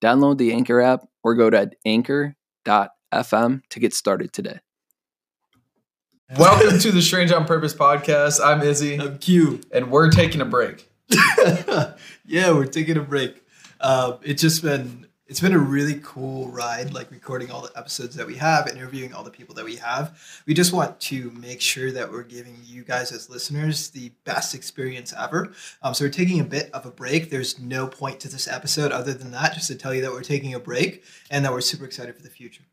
download the Anchor app or go to anchor.fm to get started today. Welcome to the Strange On Purpose podcast. I'm Izzy. I'm Q. And we're taking a break. Yeah, we're taking a break. It's been a really cool ride, like recording all the episodes that we have, interviewing all the people that we have. We just want to make sure that we're giving you guys as listeners the best experience ever. So we're taking a bit of a break. There's no point to this episode other than that, just to tell you that we're taking a break and that we're super excited for the future.